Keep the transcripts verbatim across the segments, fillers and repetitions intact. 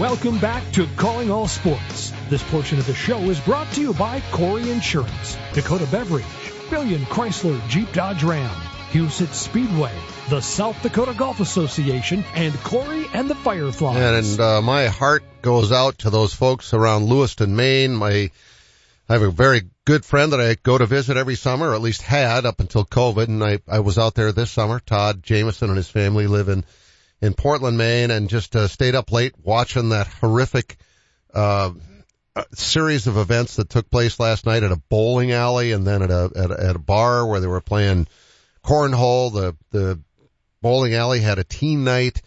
Welcome back to Calling All Sports. This portion of the show is brought to you by Corey Insurance, Dakota Beverage, Billion Chrysler Jeep Dodge Ram, Hewsett Speedway, the South Dakota Golf Association, and Corey and the Fireflies. And, and uh, my heart goes out to those folks around Lewiston, Maine. My, I have a very good friend that I go to visit every summer, or at least had up until COVID, and I, I was out there this summer. Todd Jameson and his family live in in Portland, Maine, and just uh, stayed up late watching that horrific uh series of events that took place last night at a bowling alley and then at a at a, at a bar where they were playing cornhole. The the bowling alley had a teen night,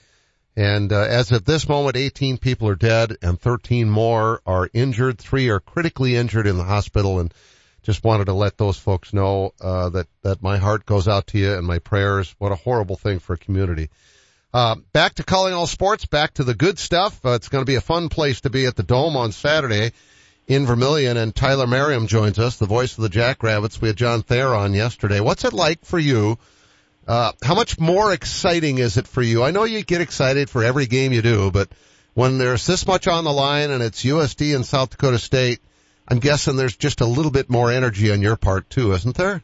and uh, as of this moment, eighteen people are dead and thirteen more are injured. Three are critically injured in the hospital, and just wanted to let those folks know uh that that my heart goes out to you and my prayers. What a horrible thing for a community. Uh, back to Calling All Sports, back to the good stuff. Uh, it's going to be a fun place to be at the Dome on Saturday in Vermillion, and Tyler Merriam joins us, the voice of the Jackrabbits. We had John Thayer on yesterday. What's it like for you? Uh, how much more exciting is it for you? I know you get excited for every game you do, but when there's this much on the line and it's U S D and South Dakota State, I'm guessing there's just a little bit more energy on your part too, isn't there?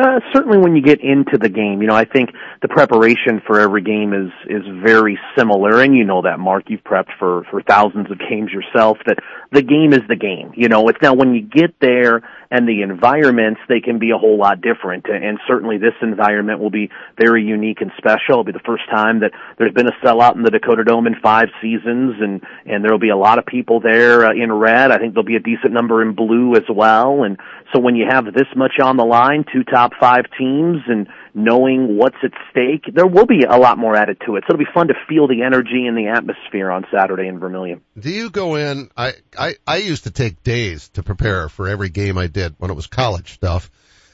Uh, certainly when you get into the game, you know, I think the preparation for every game is, is very similar. And you know that, Mark, you've prepped for, for thousands of games yourself, that the game is the game. You know, it's now when you get there and the environments, they can be a whole lot different. And certainly this environment will be very unique and special. It'll be the first time that there's been a sellout in the Dakota Dome in five seasons, and, and there'll be a lot of people there uh, in red. I think there'll be a decent number in blue as well. And so when you have this much on the line, two top five teams, and knowing what's at stake, there will be a lot more added to it. So it'll be fun to feel the energy and the atmosphere on Saturday in Vermillion. Do you go in? I, I, I used to take days to prepare for every game I did when it was college stuff.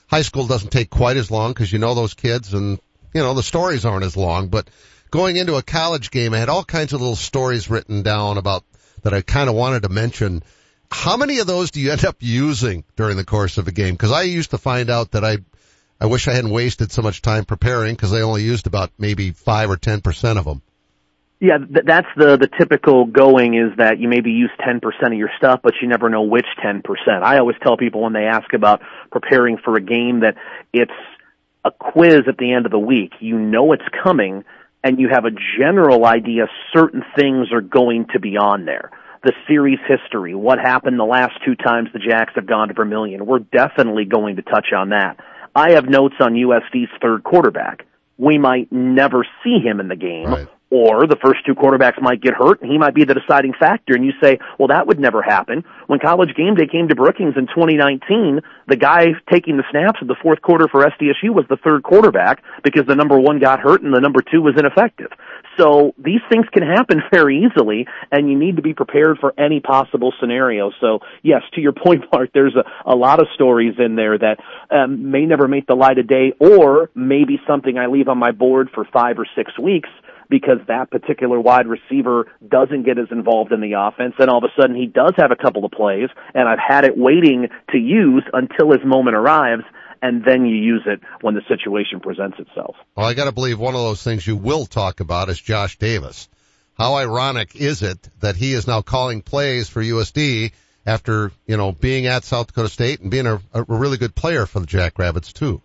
High school doesn't take quite as long because you know those kids and, you know, the stories aren't as long. But going into a college game, I had all kinds of little stories written down about that I kind of wanted to mention. How many of those do you end up using during the course of a game? Because I used to find out that I I wish I hadn't wasted so much time preparing because I only used about maybe five or ten percent of them. Yeah, that's the the typical going, is that you maybe use ten percent of your stuff, but you never know which ten percent. I always tell people when they ask about preparing for a game that it's a quiz at the end of the week. You know it's coming, and you have a general idea certain things are going to be on there. The series history, what happened the last two times the Jacks have gone to Vermillion. We're definitely going to touch on that. I have notes on U S D's third quarterback. We might never see him in the game, right? Or the first two quarterbacks might get hurt, and he might be the deciding factor. And you say, well, that would never happen. When College Game Day came to Brookings in twenty nineteen, the guy taking the snaps in the fourth quarter for S D S U was the third quarterback because the number one got hurt and the number two was ineffective. So these things can happen very easily, and you need to be prepared for any possible scenario. So, yes, to your point, Mark, there's a, a lot of stories in there that um, may never make the light of day, or maybe something I leave on my board for five or six weeks because that particular wide receiver doesn't get as involved in the offense, and all of a sudden he does have a couple of plays, and I've had it waiting to use until his moment arrives, and then you use it when the situation presents itself. Well, I got to believe one of those things you will talk about is Josh Davis. How ironic is it that he is now calling plays for U S D after, you know, being at South Dakota State and being a, a really good player for the Jackrabbits too?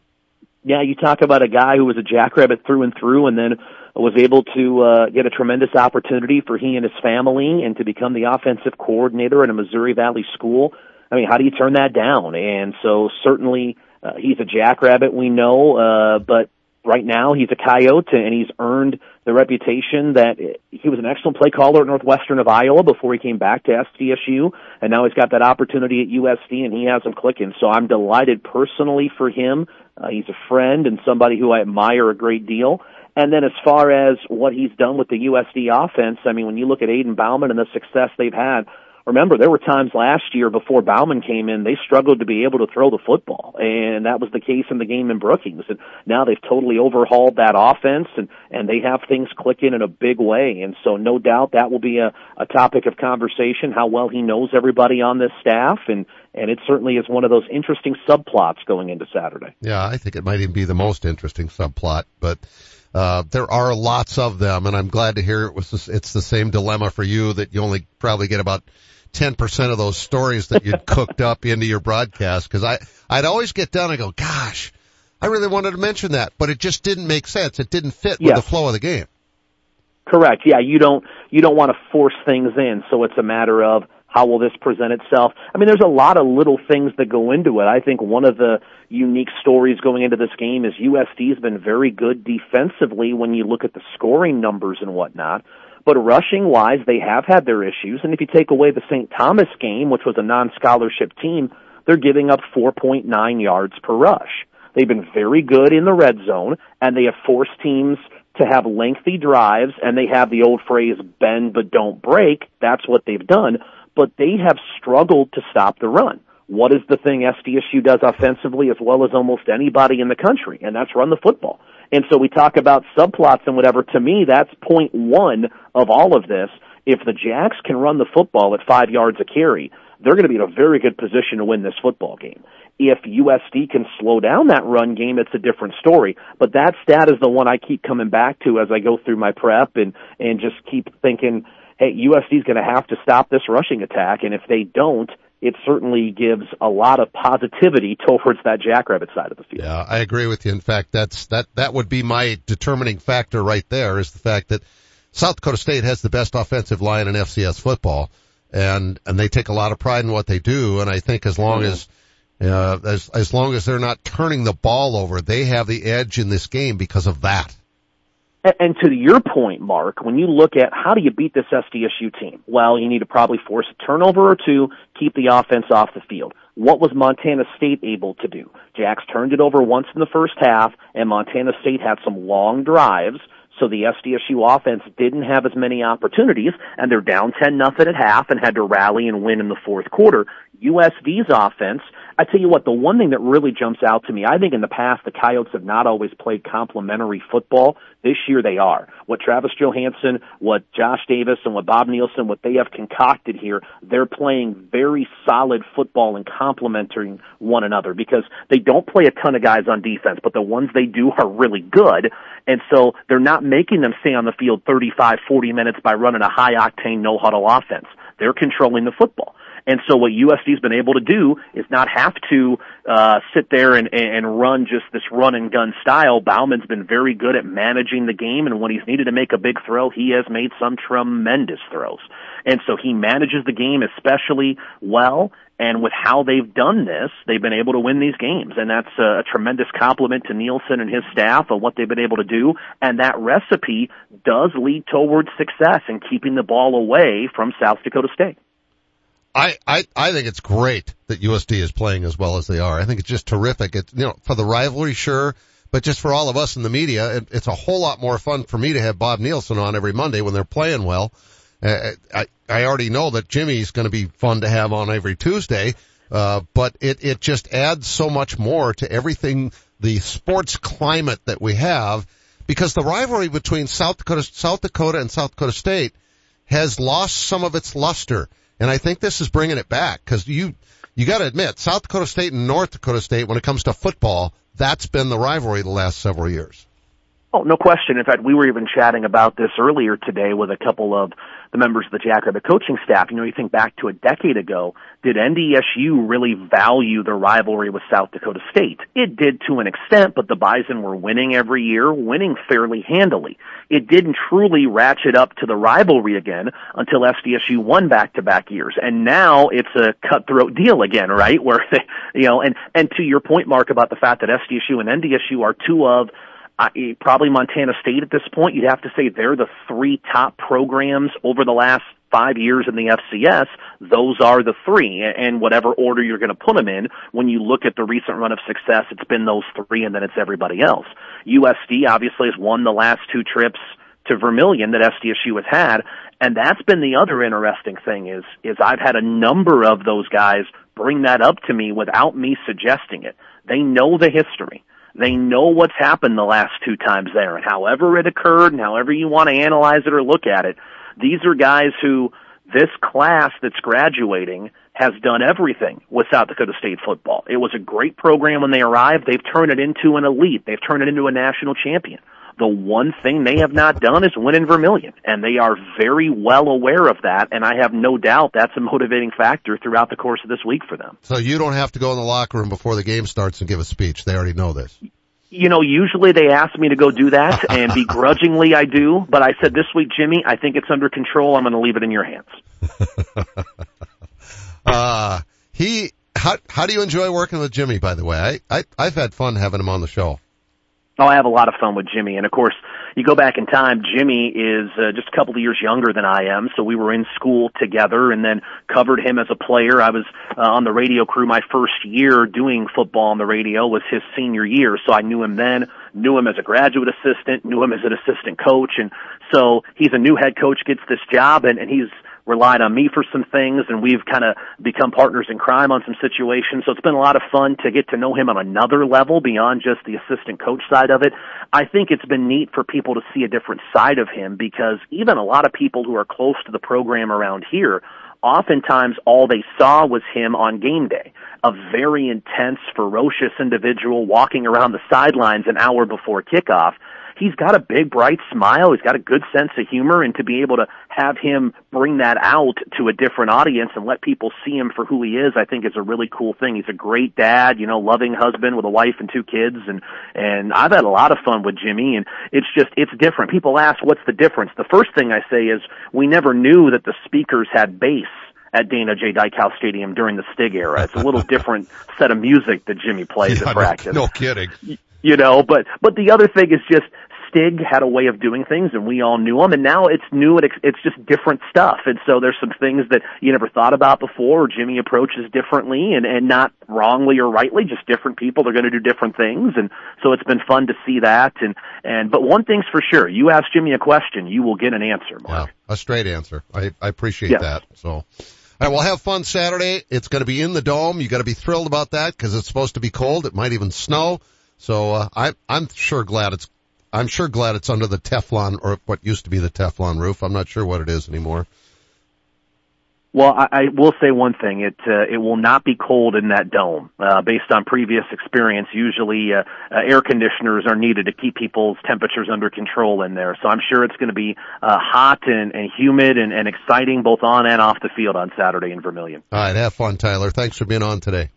Yeah, you talk about a guy who was a Jackrabbit through and through, and then was able to uh, get a tremendous opportunity for he and his family and to become the offensive coordinator at a Missouri Valley school. I mean, how do you turn that down? And so certainly uh, he's a Jackrabbit, we know, uh, but right now he's a Coyote, and he's earned the reputation that he was an excellent play caller at Northwestern of Iowa before he came back to S D S U, and now he's got that opportunity at U S D, and he has him clicking. So I'm delighted personally for him. Uh, he's a friend and somebody who I admire a great deal. And then as far as what he's done with the U S D offense, I mean, when you look at Aiden Bauman and the success they've had, remember, there were times last year before Bauman came in, they struggled to be able to throw the football, and that was the case in the game in Brookings. And now they've totally overhauled that offense, and, and they have things clicking in a big way. And so no doubt that will be a, a topic of conversation, how well he knows everybody on this staff, and, and it certainly is one of those interesting subplots going into Saturday. Yeah, I think it might even be the most interesting subplot, but Uh, there are lots of them, and I'm glad to hear it was this, it's the same dilemma for you, that you only probably get about ten percent of those stories that you'd cooked up into your broadcast. Cause I, I'd always get done and go, gosh, I really wanted to mention that, but it just didn't make sense. It didn't fit yes. with the flow of the game. Correct. Yeah. You don't, you don't want to force things in. So it's a matter of how will this present itself? I mean, there's a lot of little things that go into it. I think one of the unique stories going into this game is U S D has been very good defensively when you look at the scoring numbers and whatnot. But rushing-wise, they have had their issues. And if you take away the Saint Thomas game, which was a non-scholarship team, they're giving up four point nine yards per rush. They've been very good in the red zone, and they have forced teams to have lengthy drives, and they have the old phrase, bend but don't break. That's what they've done. But they have struggled to stop the run. What is the thing S D S U does offensively as well as almost anybody in the country? And that's run the football. And so we talk about subplots and whatever. To me, that's point one of all of this. If the Jacks can run the football at five yards a carry, they're going to be in a very good position to win this football game. If U S D can slow down that run game, it's a different story. But that stat is the one I keep coming back to as I go through my prep and, and just keep thinking, hey, U S D is going to have to stop this rushing attack. And if they don't, it certainly gives a lot of positivity towards that Jackrabbit side of the field. Yeah, I agree with you. In fact, that's that that would be my determining factor right there, is the fact that South Dakota State has the best offensive line in F C S football, and and they take a lot of pride in what they do. And I think as long mm-hmm. as uh, as as long as they're not turning the ball over, they have the edge in this game because of that. And to your point, Mark, when you look at how do you beat this S D S U team? Well, you need to probably force a turnover or two, keep the offense off the field. What was Montana State able to do? Jacks turned it over once in the first half, and Montana State had some long drives, so the S D S U offense didn't have as many opportunities, and they're down ten nothing at half and had to rally and win in the fourth quarter. U S D's offense, I tell you what, the one thing that really jumps out to me, I think in the past the Coyotes have not always played complementary football. This year they are. What Travis Johansson, what Josh Davis, and what Bob Nielsen, what they have concocted here, they're playing very solid football and complementing one another, because they don't play a ton of guys on defense, but the ones they do are really good, and so they're not making them stay on the field thirty-five, forty minutes by running a high-octane, no-huddle offense. They're controlling the football. And so what U S D's been able to do is not have to uh sit there and, and run just this run-and-gun style. Bauman's been very good at managing the game, and when he's needed to make a big throw, he has made some tremendous throws. And so he manages the game especially well, and with how they've done this, they've been able to win these games. And that's a tremendous compliment to Nielsen and his staff on what they've been able to do. And that recipe does lead towards success in keeping the ball away from South Dakota State. I, I, I think it's great that U S D is playing as well as they are. I think it's just terrific. It's, you know, for the rivalry, sure, but just for all of us in the media, it, it's a whole lot more fun for me to have Bob Nielsen on every Monday when they're playing well. Uh, I, I already know that Jimmy's going to be fun to have on every Tuesday, uh, but it, it just adds so much more to everything, the sports climate that we have, because the rivalry between South Dakota, South Dakota and South Dakota State has lost some of its luster. And I think this is bringing it back, because you, you got to admit, South Dakota State and North Dakota State, when it comes to football, that's been the rivalry the last several years. Oh, no question. In fact, we were even chatting about this earlier today with a couple of the members of the Jackrabbit coaching staff. You know, you think back to a decade ago, did N D S U really value the rivalry with South Dakota State? It did to an extent, but the Bison were winning every year, winning fairly handily. It didn't truly ratchet up to the rivalry again until S D S U won back-to-back years. And now it's a cutthroat deal again, right? Where, they, you know, and, and to your point, Mark, about the fact that S D S U and N D S U are two of Uh, probably Montana State at this point, you'd have to say they're the three top programs over the last five years in the F C S. Those are the three, and whatever order you're going to put them in, when you look at the recent run of success, it's been those three, and then it's everybody else. U S D obviously has won the last two trips to Vermillion that S D S U has had, and that's been the other interesting thing is, is I've had a number of those guys bring that up to me without me suggesting it. They know the history. They know what's happened the last two times there, and however it occurred and however you want to analyze it or look at it, these are guys who this class that's graduating has done everything with South Dakota State football. It was a great program when they arrived. They've turned it into an elite. They've turned it into a national champion. the one thing they have not done is win in Vermillion, and they are very well aware of that, and I have no doubt that's a motivating factor throughout the course of this week for them. So you don't have to go in the locker room before the game starts and give a speech. They already know this. You know, usually they ask me to go do that, and begrudgingly I do, but I said this week, Jimmy, I think it's under control. I'm going to leave it in your hands. uh, he, how, how do you enjoy working with Jimmy, by the way? I, I, I've had fun having him on the show. Oh, I have a lot of fun with Jimmy, and of course, you go back in time, Jimmy is uh, just a couple of years younger than I am, so we were in school together and then covered him as a player. I was uh, on the radio crew my first year doing football on the radio was his senior year, so I knew him then, knew him as a graduate assistant, knew him as an assistant coach, and so he's a new head coach, gets this job, and, and he's relied on me for some things, and we've kind of become partners in crime on some situations. So it's been a lot of fun to get to know him on another level beyond just the assistant coach side of it. I think it's been neat for people to see a different side of him, because even a lot of people who are close to the program around here, oftentimes all they saw was him on game day, a very intense, ferocious individual walking around the sidelines an hour before kickoff. He's got a big, bright smile. He's got a good sense of humor, and to be able to have him bring that out to a different audience and let people see him for who he is, I think is a really cool thing. He's a great dad, you know, loving husband with a wife and two kids, and and I've had a lot of fun with Jimmy, and it's just, it's different. People ask, what's the difference? The first thing I say is, we never knew that the speakers had bass at Dana J. Dykehouse Stadium during the Stig era. It's a little different set of music that Jimmy plays yeah, at practice. No, no kidding. You know, but, but the other thing is just, Stig had a way of doing things, and we all knew him, and now it's new, and it's just different stuff, and so there's some things that you never thought about before, or Jimmy approaches differently, and, and not wrongly or rightly, just different people, they're going to do different things, and so it's been fun to see that, and, and but one thing's for sure, you ask Jimmy a question, you will get an answer, Mark. Yeah, a straight answer. I, I appreciate yes. that, so... All right, we'll have fun Saturday. It's going to be in the Dome. You got to be thrilled about that, because it's supposed to be cold. It might even snow. So uh, I, I'm sure glad it's I'm sure glad it's under the Teflon, or what used to be the Teflon roof. I'm not sure what it is anymore. Well, I, I will say one thing. It uh, it will not be cold in that dome. Uh, based on previous experience, usually uh, uh, air conditioners are needed to keep people's temperatures under control in there. So I'm sure it's going to be uh, hot and, and humid and, and exciting both on and off the field on Saturday in Vermillion. All right. Have fun, Tyler. Thanks for being on today.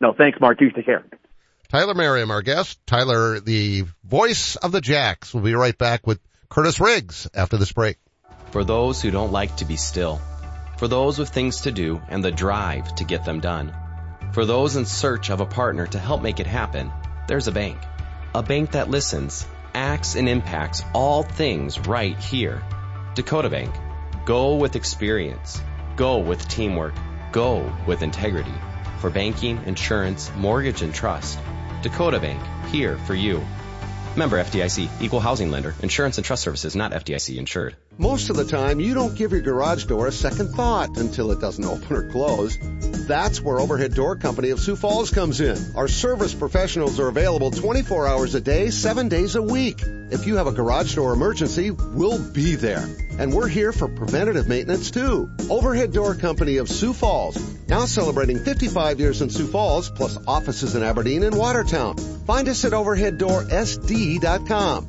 No, thanks, Mark. You take care. Tyler Merriam, our guest. Tyler, the voice of the Jacks. We'll be right back with Kurtiss Riggs after this break. For those who don't like to be still. For those with things to do and the drive to get them done. For those in search of a partner to help make it happen, there's a bank. A bank that listens, acts, and impacts all things right here. Dakota Bank. Go with experience. Go with teamwork. Go with integrity. For banking, insurance, mortgage, and trust. Dakota Bank. Here for you. Member F D I C, Equal Housing Lender, Insurance and Trust Services, not F D I C insured. Most of the time, you don't give your garage door a second thought until it doesn't open or close. That's where Overhead Door Company of Sioux Falls comes in. Our service professionals are available twenty-four hours a day, seven days a week. If you have a garage door emergency, we'll be there. And we're here for preventative maintenance, too. Overhead Door Company of Sioux Falls, now celebrating fifty-five years in Sioux Falls, plus offices in Aberdeen and Watertown. Find us at overhead door S D dot com.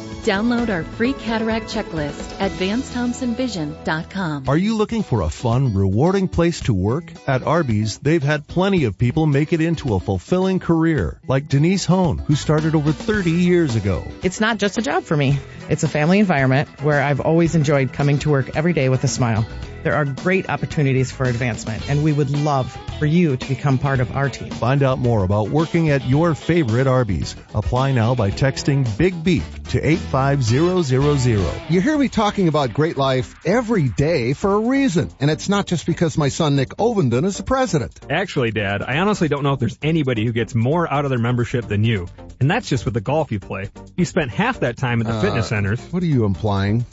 Download our free cataract checklist at Vance Thompson Vision dot com. Are you looking for a fun, rewarding place to work? At Arby's, they've had plenty of people make it into a fulfilling career, like Denise Hone, who started over thirty years ago. It's not just a job for me. It's a family environment where I've always enjoyed coming to work every day with a smile. There are great opportunities for advancement, and we would love for you to become part of our team. Find out more about working at your favorite Arby's. Apply now by texting Big Beef to eight five zero zero zero. You hear me talking about Great Life every day for a reason, and it's not just because my son Nick Ovenden is the president. Actually, Dad, I honestly don't know if there's anybody who gets more out of their membership than you, and that's just with the golf you play. You spent half that time at the uh, fitness centers. What are you implying?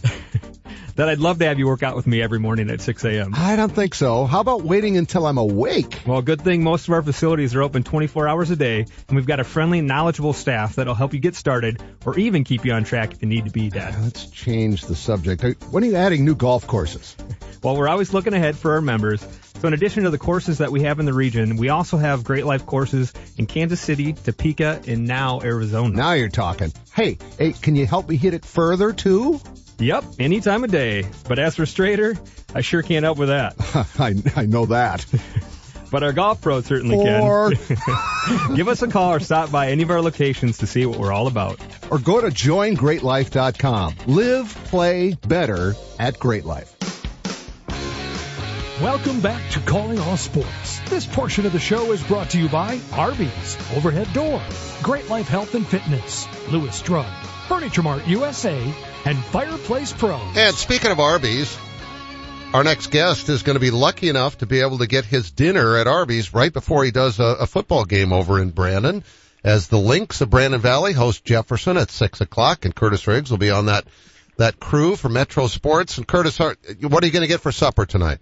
That I'd love to have you work out with me every morning at six a.m. I don't think so. How about waiting until I'm awake? Well, good thing most of our facilities are open twenty-four hours a day, and we've got a friendly, knowledgeable staff that'll help you get started or even keep you on track if you need to be, Dad. Let's change the subject. When are you adding new golf courses? Well, we're always looking ahead for our members. So in addition to the courses that we have in the region, we also have Great Life courses in Kansas City, Topeka, and now Arizona. Now you're talking. Hey, hey, can you help me hit it further, too? Yep, any time of day. But as for straighter, I sure can't help with that. I, I know that. But our golf pros certainly or... can. Give us a call or stop by any of our locations to see what we're all about. Or go to join great life dot com. Live, play better at Great Life. Welcome back to Calling All Sports. This portion of the show is brought to you by Arby's, Overhead Door, Great Life Health and Fitness, Lewis Drug, Furniture Mart U S A, and Fireplace Pro. And speaking of Arby's, our next guest is going to be lucky enough to be able to get his dinner at Arby's right before he does a, a football game over in Brandon, as the Lynx of Brandon Valley host Jefferson at six o'clock, and Kurtiss Riggs will be on that, that crew for Metro Sports. And Kurtiss, what are you going to get for supper tonight?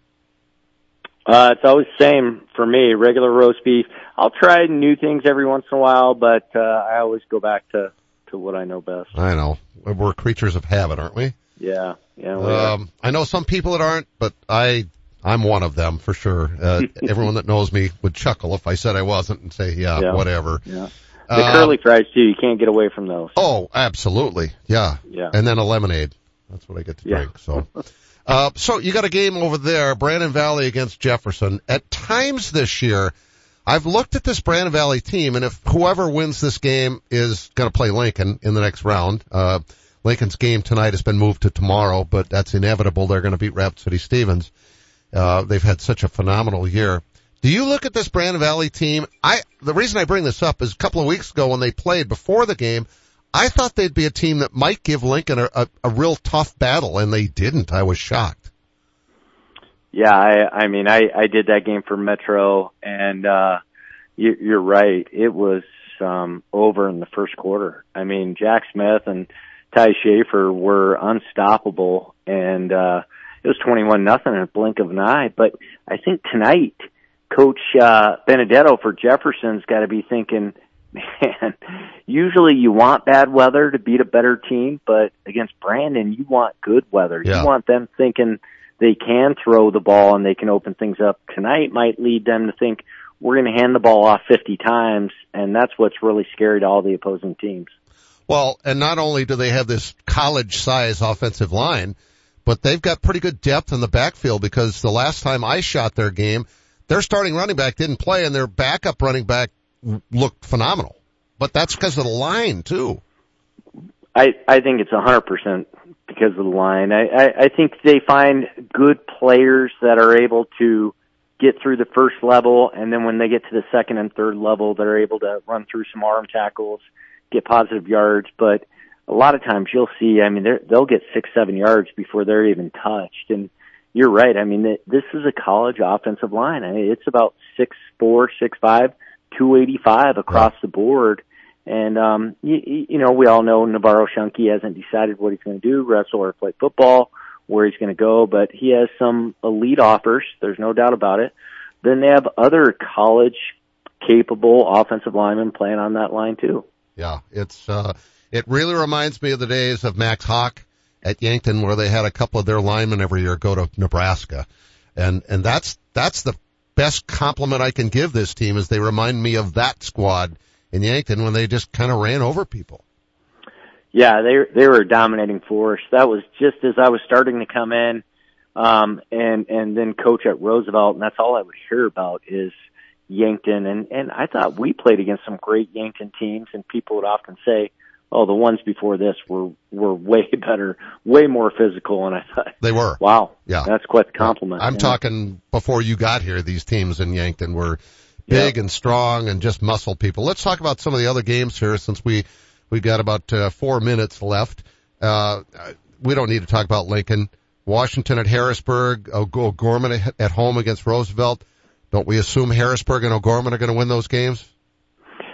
Uh, it's always the same for me, regular roast beef. I'll try new things every once in a while, but, uh, I always go back to, to what I know best. I know. We're creatures of habit, aren't we? Yeah. Yeah. We um, are. I know some people that aren't, but I, I'm one of them for sure. Uh, everyone that knows me would chuckle if I said I wasn't and say, yeah, yeah. whatever. Yeah. The uh, curly fries too, you can't get away from those. Oh, absolutely. Yeah. Yeah. And then a lemonade. That's what I get to yeah. drink. So. Uh, so you got a game over there, Brandon Valley against Jefferson. At times this year, I've looked at this Brandon Valley team, and if whoever wins this game is going to play Lincoln in the next round. Uh, Lincoln's game tonight has been moved to tomorrow, but that's inevitable. They're going to beat Rapid City Stevens. Uh, they've had such a phenomenal year. Do you look at this Brandon Valley team? I, the reason I bring this up is a couple of weeks ago when they played before the game, I thought they'd be a team that might give Lincoln a, a, a real tough battle, and they didn't. I was shocked. Yeah, I, I mean, I, I did that game for Metro, and uh, you, you're right. It was um, over in the first quarter. I mean, Jack Smith and Ty Schaefer were unstoppable, and uh, it was twenty-one nothing in a blink of an eye. But I think tonight, Coach uh, Benedetto for Jefferson's got to be thinking, man, usually you want bad weather to beat a better team, but against Brandon, you want good weather. Yeah. You want them thinking they can throw the ball and they can open things up. Tonight might lead them to think we're going to hand the ball off fifty times, and that's what's really scary to all the opposing teams. Well, and not only do they have this college-size offensive line, but they've got pretty good depth in the backfield, because the last time I shot their game, their starting running back didn't play, and their backup running back looked phenomenal, but that's because of the line too. I I think it's a hundred percent because of the line. I, I I think they find good players that are able to get through the first level, and then when they get to the second and third level, they're able to run through some arm tackles, get positive yards. But a lot of times you'll see, I mean, they'll get six, seven yards before they're even touched. And you're right. I mean, this is a college offensive line. I mean, it's about six four, six five. two eighty-five across the board. And, um, you, you know, we all know Navarro Shunky hasn't decided what he's going to do, wrestle or play football, where he's going to go, but he has some elite offers. There's no doubt about it. Then they have other college capable offensive linemen playing on that line too. Yeah. It's, uh, it really reminds me of the days of Max Hawk at Yankton where they had a couple of their linemen every year go to Nebraska. And, and that's, that's the best compliment I can give this team is they remind me of that squad in Yankton when they just kind of ran over people. Yeah, they, they were a dominating force. That was just as I was starting to come in, um, and, and then coach at Roosevelt. And that's all I would hear about is Yankton. And, and I thought we played against some great Yankton teams, and people would often say, oh, the ones before this were, were way better, way more physical. And I thought they were. Wow. Yeah. That's quite the compliment. I'm yeah. talking before you got here, these teams in Yankton were big yeah. and strong and just muscle people. Let's talk about some of the other games here since we, we've got about uh, four minutes left. Uh, we don't need to talk about Lincoln. Washington at Harrisburg, O'Gorman at home against Roosevelt. Don't we assume Harrisburg and O'Gorman are going to win those games?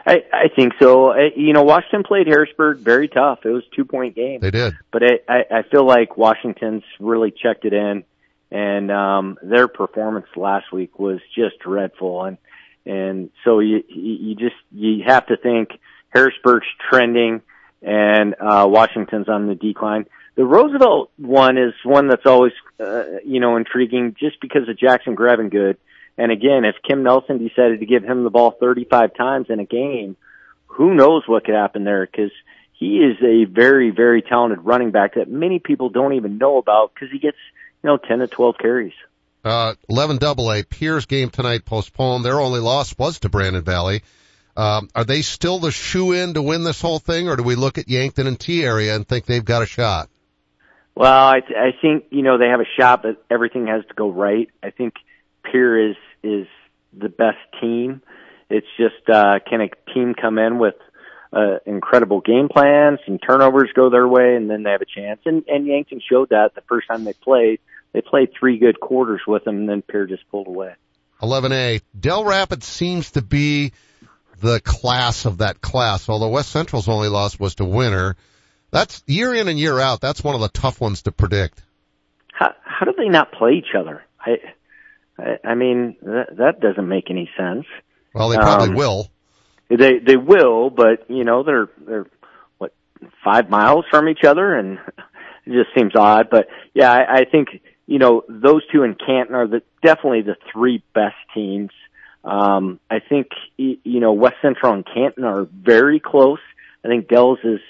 I, I think so. I, you know, Washington played Harrisburg very tough. It was a two-point game. They did. But I, I, I feel like Washington's really checked it in, and um, their performance last week was just dreadful. And and so you you just you have to think Harrisburg's trending, and uh, Washington's on the decline. The Roosevelt one is one that's always uh, you know intriguing, just because of Jackson grabbing good. And again, if Kim Nelson decided to give him the ball thirty-five times in a game, who knows what could happen there? Because he is a very, very talented running back that many people don't even know about because he gets, you know, ten to twelve carries. Uh, eleven double A, Pierce game tonight postponed. Their only loss was to Brandon Valley. Um, are they still the shoe-in to win this whole thing, or do we look at Yankton and T-area and think they've got a shot? Well, I, th- I think, you know, they have a shot, but everything has to go right. I think Pierce is, is the best team. It's just, uh, can a team come in with, uh, incredible game plans and turnovers go their way, and then they have a chance. And, and Yankton showed that the first time they played. They played three good quarters with them, and then Pierce just pulled away. eleven A. Del Rapids seems to be the class of that class, although West Central's only loss was to Winter. That's year in and year out. That's one of the tough ones to predict. How, how do they not play each other? I, I mean, that, that doesn't make any sense. Well, they probably um, will. They they will, but you know, they're they're what five miles from each other, and it just seems odd. But yeah, I, I think you know those two in Canton are the definitely the three best teams. Um, I think you know West Central and Canton are very close. I think Dell's is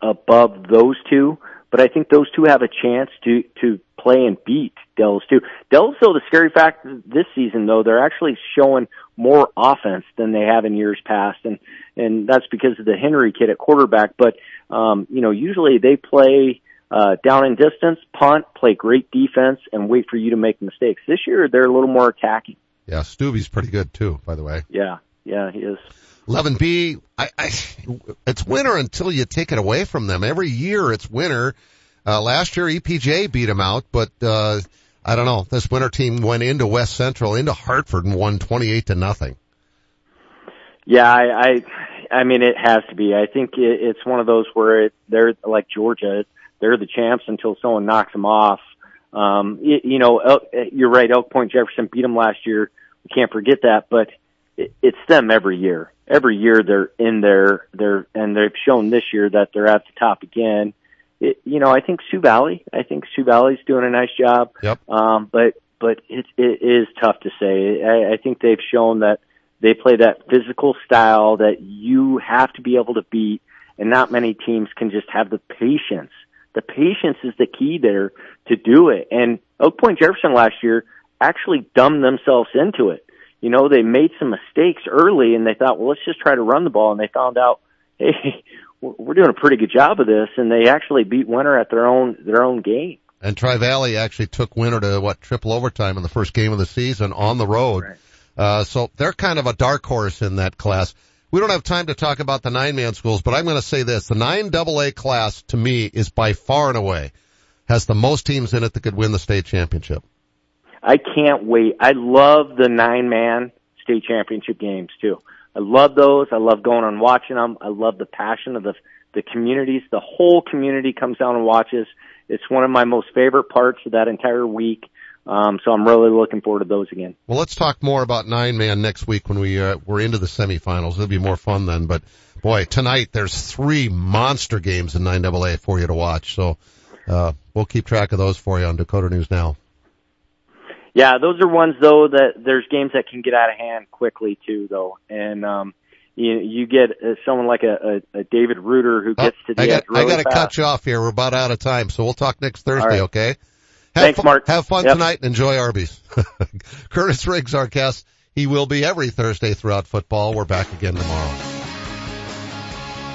above those two. But I think those two have a chance to, to play and beat Dells too. Dells, though, the scary fact this season, though, they're actually showing more offense than they have in years past. And, and that's because of the Henry kid at quarterback. But, um, you know, usually they play, uh, down in distance, punt, play great defense, and wait for you to make mistakes. This year, they're a little more attacking. Yeah. Stubby's pretty good too, by the way. Yeah. Yeah, he is. eleven B, I, I, it's Winter until you take it away from them. Every year it's Winter. Uh, last year E P J beat them out, but, uh, I don't know. This Winter team went into West Central, into Hartford, and won twenty-eight to nothing. Yeah, I, I, I mean, it has to be. I think it, it's one of those where it, they're like Georgia. They're the champs until someone knocks them off. Um, you, you know, Elk, you're right. Elk Point Jefferson beat them last year. We can't forget that, but it's them every year. Every year they're in there, they're, and they've shown this year that they're at the top again. It, you know, I think Sioux Valley, I think Sioux Valley's doing a nice job. Yep. Um, but, but it, it is tough to say. I, I think they've shown that they play that physical style that you have to be able to beat, and not many teams can just have the patience. The patience is the key there to do it. And Oak Point Jefferson last year actually dumbed themselves into it. You know, they made some mistakes early, and they thought, well, let's just try to run the ball. And they found out, hey, we're doing a pretty good job of this. And they actually beat Winter at their own their own game. And Tri-Valley actually took Winter to, what, triple overtime in the first game of the season on the road. Right. Uh, so they're kind of a dark horse in that class. We don't have time to talk about the nine-man schools, but I'm going to say this. The nine double A class, to me, is by far and away, has the most teams in it that could win the state championship. I can't wait. I love the nine-man state championship games, too. I love those. I love going and watching them. I love the passion of the the communities. The whole community comes down and watches. It's one of my most favorite parts of that entire week, um, so I'm really looking forward to those again. Well, let's talk more about nine-man next week when we, uh, we're into the semifinals. It'll be more fun then, but, boy, tonight there's three monster games in nine double A for you to watch, so uh, we'll keep track of those for you on Dakota News Now. Yeah, those are ones, though, that there's games that can get out of hand quickly, too, though. And um, you, you get uh, someone like a, a, a David Reuter who gets oh, to the I got, edge really I got to cut you off here. We're about out of time, so we'll talk next Thursday, right. Okay? Have Thanks, fun, Mark. Have fun yep. tonight and enjoy Arby's. Kurtiss Riggs, our guest. He will be every Thursday throughout football. We're back again tomorrow.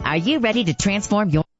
Are you ready to transform your